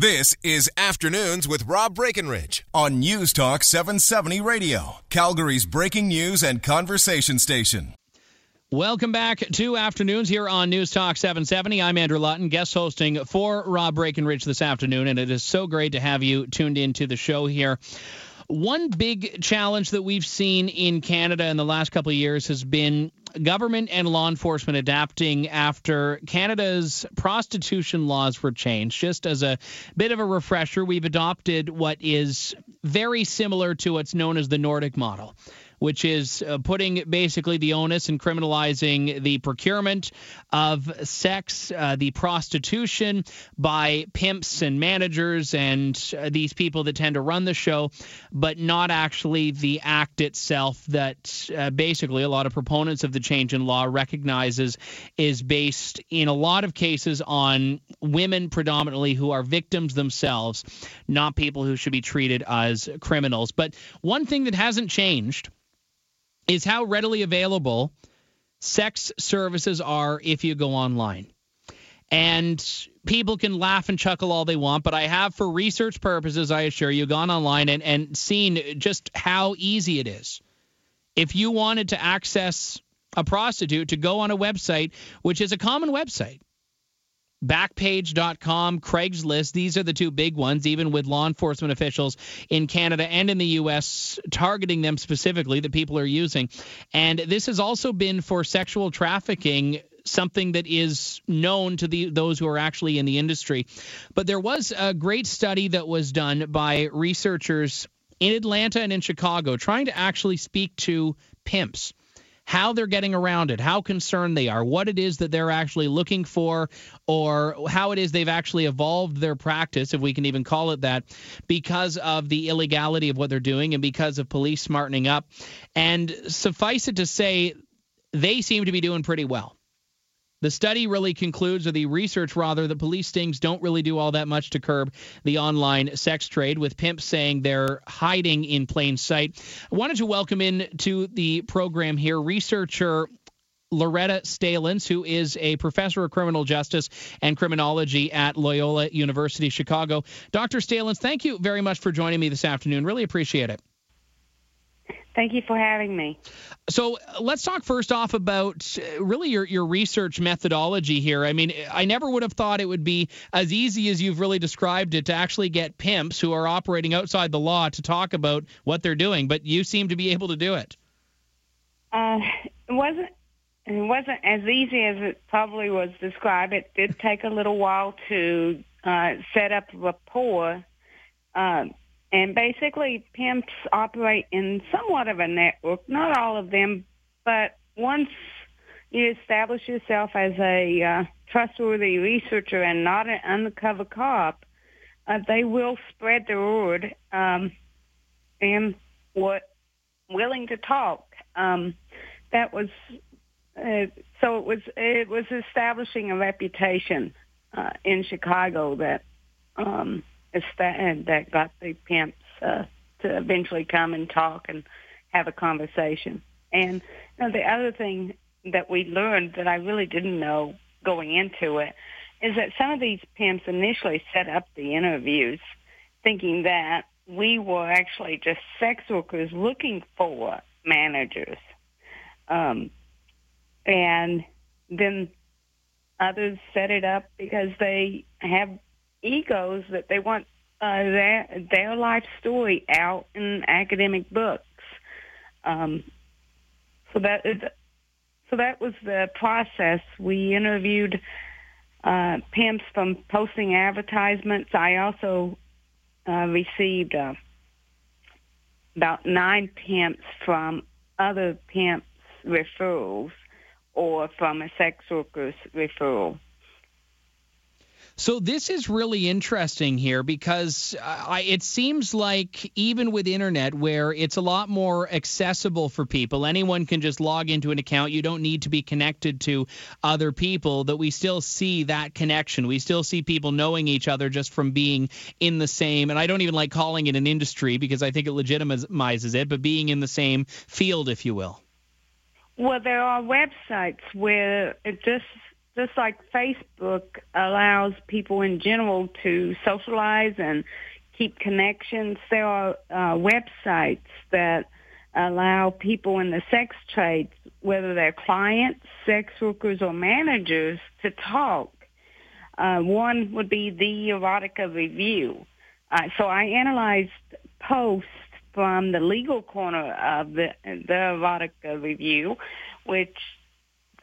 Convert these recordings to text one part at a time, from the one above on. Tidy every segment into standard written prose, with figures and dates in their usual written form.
This is Afternoons with Rob Breckenridge on News Talk 770 Radio, Calgary's breaking news and conversation station. Welcome back to Afternoons here on News Talk 770. I'm Andrew Lutton, guest hosting for Rob Breckenridge this afternoon, and it is so great to have you tuned into the show here. One big challenge that we've seen in Canada in the last couple of years has been government and law enforcement adapting after Canada's prostitution laws were changed. Just as a bit of a refresher, we've adopted what is very similar to what's known as the Nordic model, which is putting basically the onus and criminalizing the procurement of sex, the prostitution by pimps and managers and these people that tend to run the show, but not actually the act itself that basically a lot of proponents of the change in law recognizes is based in a lot of cases on women predominantly who are victims themselves, not people who should be treated as criminals. But one thing that hasn't changed is how readily available sex services are if you go online. And people can laugh and chuckle all they want, but I have, for research purposes, I assure you, gone online and seen just how easy it is. If you wanted to access a prostitute, to go on a website, which is a common website, Backpage.com, Craigslist, these are the two big ones, even with law enforcement officials in Canada and in the U.S. targeting them specifically that people are using. And this has also been for sexual trafficking, something that is known to those who are actually in the industry. But there was a great study that was done by researchers in Atlanta and in Chicago trying to actually speak to pimps, how they're getting around it, how concerned they are, what it is that they're actually looking for, or how it is they've actually evolved their practice, if we can even call it that, because of the illegality of what they're doing and because of police smartening up. And suffice it to say, they seem to be doing pretty well. The study really concludes, or the research rather, that police stings don't really do all that much to curb the online sex trade, with pimps saying they're hiding in plain sight. I wanted to welcome in to the program here researcher Loretta Stalans, who is a professor of criminal justice and criminology at Loyola University, Chicago. Dr. Stalans, thank you very much for joining me this afternoon. Really appreciate it. Thank you for having me. So let's talk first off about really your research methodology here. I mean, I never would have thought it would be as easy as you've really described it to actually get pimps who are operating outside the law to talk about what they're doing, but you seem to be able to do it. It wasn't as easy as it probably was described. It did take a little while to set up rapport. And basically, pimps operate in somewhat of a network, not all of them, but once you establish yourself as a trustworthy researcher and not an undercover cop, they will spread the word and were willing to talk. That was so it was establishing a reputation in Chicago that that got the pimps to eventually come and talk and have a conversation. And the other thing that we learned that I really didn't know going into it is that some of these pimps initially set up the interviews thinking that we were actually just sex workers looking for managers. And then others set it up because they have egos that they want their life story out in academic books. So that was the process. We interviewed pimps from posting advertisements. I also received about 9 pimps from other pimps' referrals or from a sex worker's referral. So this is really interesting here because it seems like even with internet, where it's a lot more accessible for people, anyone can just log into an account. You don't need to be connected to other people, that we still see that connection. We still see people knowing each other just from being in the same, and I don't even like calling it an industry because I think it legitimizes it, but being in the same field, if you will. Well, there are websites where it just just like Facebook allows people in general to socialize and keep connections, there are websites that allow people in the sex trade, whether they're clients, sex workers, or managers, to talk. One would be the Erotica Review. So I analyzed posts from the legal corner of the Erotica Review, which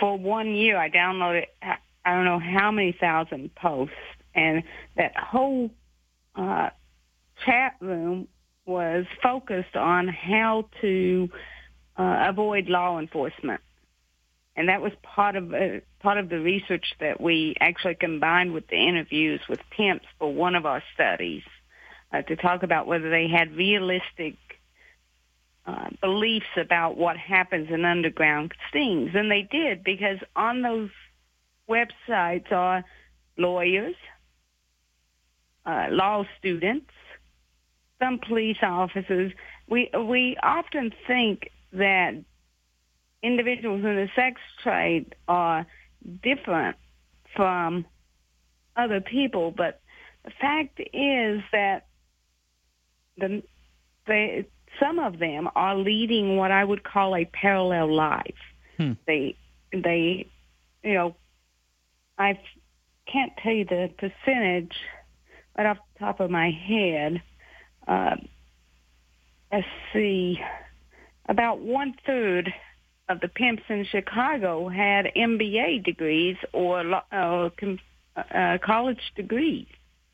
for 1 year I downloaded I don't know how many thousand posts, and that whole chat room was focused on how to avoid law enforcement. And that was part of the research that we actually combined with the interviews with pimps for one of our studies to talk about whether they had realistic beliefs about what happens in underground scenes. And they did, because on those websites are lawyers, law students, some police officers. We often think that individuals in the sex trade are different from other people, but the fact is that some of them are leading what I would call a parallel life. They you know, I can't tell you the percentage right off the top of my head. Let's see, about 1/3 of the pimps in Chicago had MBA degrees or college degrees.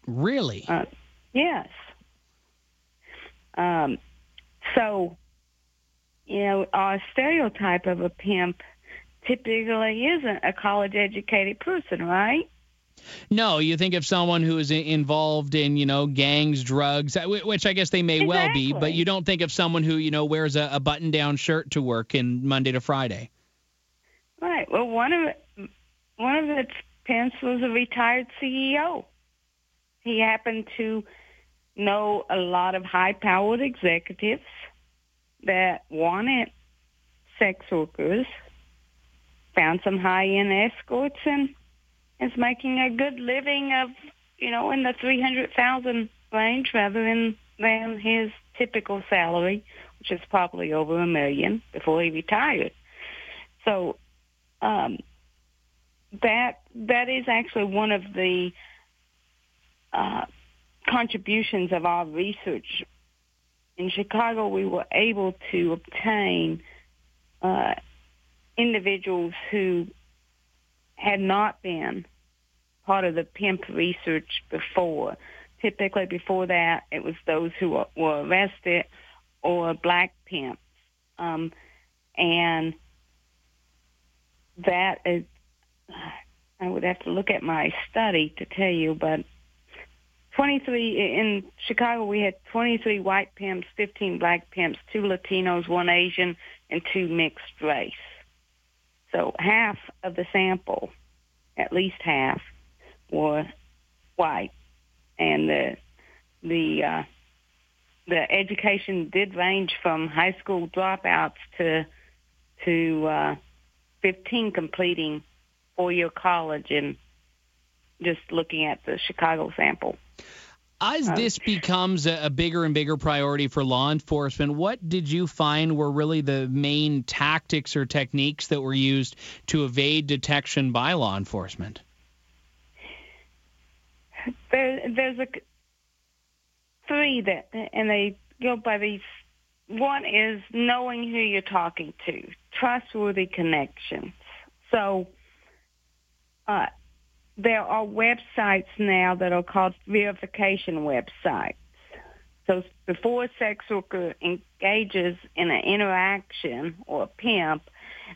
Really? Yes. So, you know, our stereotype of a pimp typically isn't a college-educated person, right? No, you think of someone who is involved in, you know, gangs, drugs, which I guess they may well be, but you don't think of someone who, you know, wears a button-down shirt to work in Monday to Friday. Right. Well, one of the pimps was a retired CEO. He happened to know a lot of high-powered executives that wanted sex workers, found some high-end escorts, and is making a good living of, you know, in the $300,000 range rather than his typical salary, which is probably over $1 million before he retired. So that is actually one of the contributions of our research. In Chicago, we were able to obtain individuals who had not been part of the pimp research before. Typically before that, it was those who were arrested or black pimps. And that is, I would have to look at my study to tell you, but in Chicago we had 23 white pimps, 15 black pimps, 2 Latinos, 1 Asian, and 2 mixed race. So half of the sample, at least half, were white, and the education did range from high school dropouts to 15 completing four-year college. And just looking at the Chicago sample. As this becomes a bigger and bigger priority for law enforcement, what did you find were really the main tactics or techniques that were used to evade detection by law enforcement? There's three that, and they go by these. One is knowing who you're talking to, trustworthy connections. So there are websites now that are called verification websites. So before a sex worker engages in an interaction or a pimp,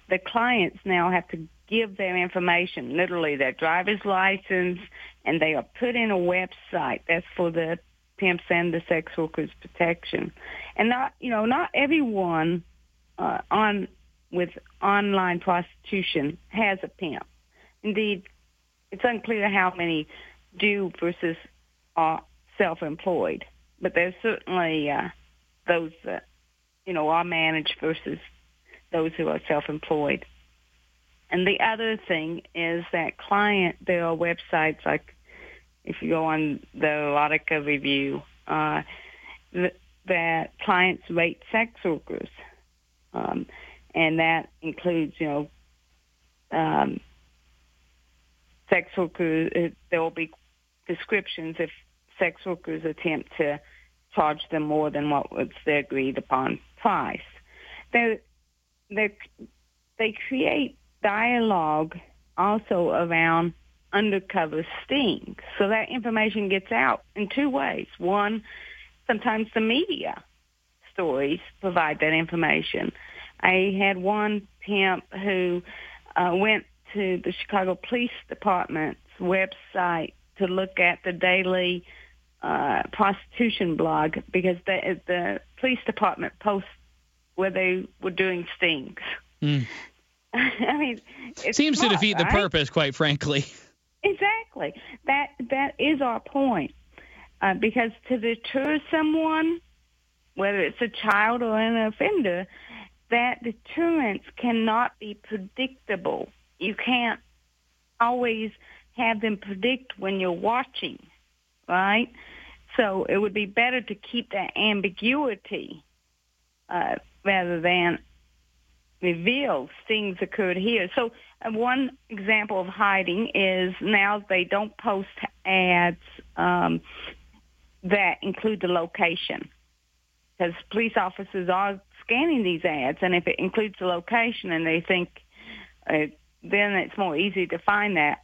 the clients now have to give their information, literally their driver's license, and they are put in a website. That's for the pimps and the sex workers' protection. And not everyone with online prostitution has a pimp. Indeed, it's unclear how many do versus are self-employed, but there's certainly those that, you know, are managed versus those who are self-employed. And the other thing is that there are websites, like if you go on the Erotica Review, that clients rate sex workers. And that includes, sex workers. There will be descriptions if sex workers attempt to charge them more than what was the agreed upon price. They create dialogue also around undercover sting. So that information gets out in two ways. One, sometimes the media stories provide that information. I had one pimp who went to the Chicago Police Department's website to look at the daily prostitution blog because the police department posts where they were doing stings. Mm. I mean, it seems to defeat the purpose, quite frankly. Exactly. That is our point. Because to deter someone, whether it's a child or an offender, that deterrence cannot be predictable. You can't always have them predict when you're watching, right? So it would be better to keep that ambiguity rather than reveal things occurred here. So one example of hiding is now they don't post ads that include the location, because police officers are scanning these ads, and if it includes the location and they think, then it's more easy to find that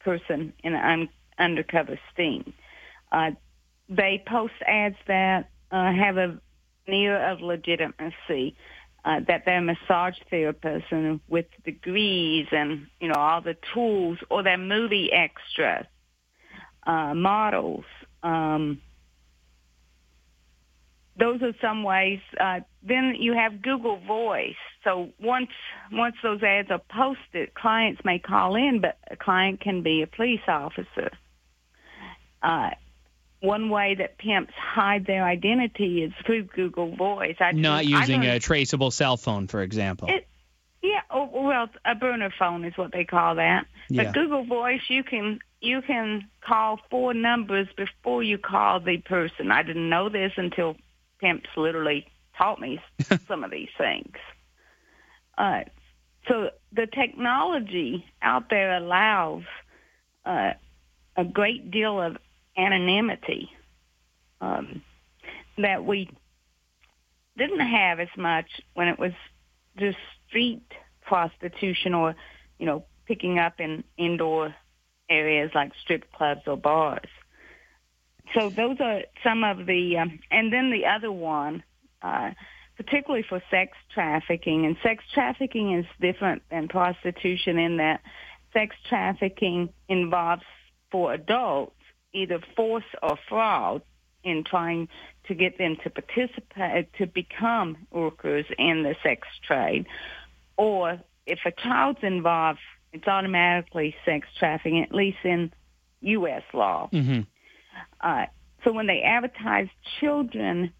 person in an undercover sting. They post ads that have a veneer of legitimacy, that they're massage therapists and with degrees and, all the tools, or they're movie extras, models. Those are some ways. Then you have Google Voice. So once those ads are posted, clients may call in, but a client can be a police officer. One way that pimps hide their identity is through Google Voice. Not using a traceable cell phone, for example. A burner phone is what they call that. Yeah. But Google Voice, you can call four numbers before you call the person. I didn't know this until pimps literally taught me some of these things. So the technology out there allows a great deal of anonymity that we didn't have as much when it was just street prostitution or, picking up in indoor areas like strip clubs or bars. So those are some of the, and then the other one, particularly for sex trafficking, and sex trafficking is different than prostitution in that sex trafficking involves, for adults, either force or fraud in trying to get them to participate, to become workers in the sex trade. Or if a child's involved, it's automatically sex trafficking, at least in U.S. law. Mm-hmm. So when they advertise children,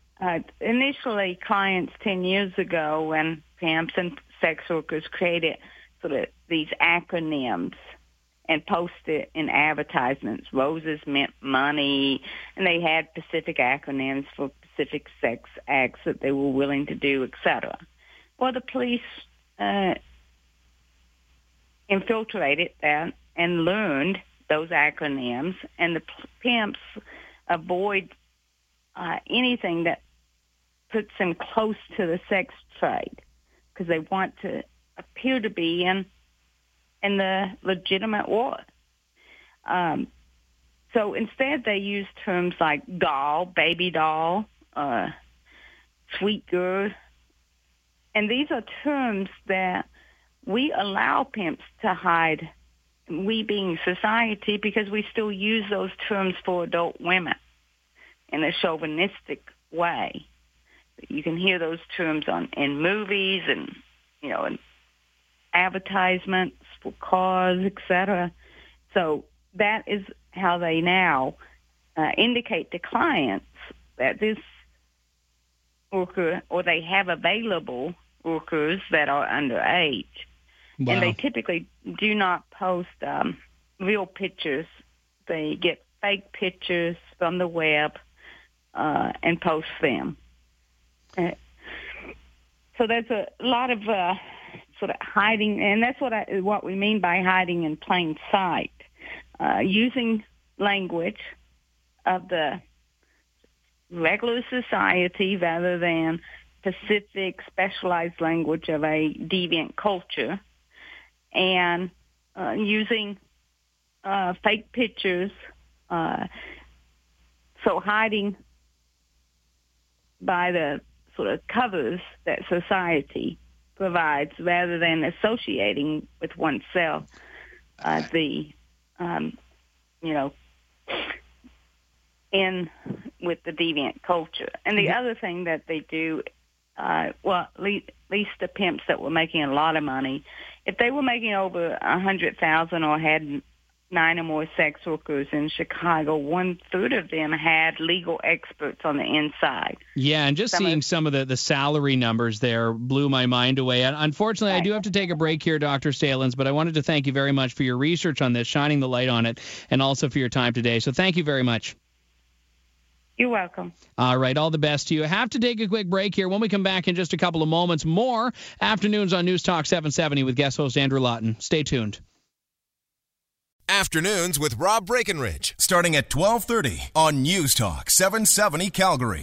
initially clients 10 years ago when pimps and sex workers created sort of these acronyms and posted in advertisements. Roses meant money, and they had specific acronyms for specific sex acts that they were willing to do, etc. Well, the police infiltrated that and learned those acronyms, and the pimps avoid anything that puts them close to the sex trade because they want to appear to be in the legitimate war. So instead they use terms like doll, baby doll, sweet girl, and these are terms that we allow pimps to hide, we being society, because we still use those terms for adult women in a chauvinistic way. You can hear those terms in movies and, in advertisements for cars, etc. So that is how they now indicate to clients that this worker, or they have available workers that are underage. Wow. And they typically do not post real pictures. They get fake pictures from the web and post them. So there's a lot of sort of hiding, and that's what we mean by hiding in plain sight. Using language of the regular society rather than specific, specialized language of a deviant culture, and using fake pictures, so hiding by the sort of covers that society provides rather than associating with oneself in with the deviant culture. And the other thing that they do, at least the pimps that were making a lot of money, if they were making over 100,000 or had 9 or more sex workers in Chicago, 1/3 of them had legal experts on the inside. Yeah, and just seeing some of the salary numbers there blew my mind away. And unfortunately, right. I do have to take a break here, Dr. Stalans, but I wanted to thank you very much for your research on this, shining the light on it, and also for your time today. So thank you very much. You're welcome. All right, all the best to you. I have to take a quick break here. When we come back in just a couple of moments, more Afternoons on News Talk 770 with guest host Andrew Lutton. Stay tuned. Afternoons with Rob Breckenridge, starting at 12:30 on News Talk 770 Calgary.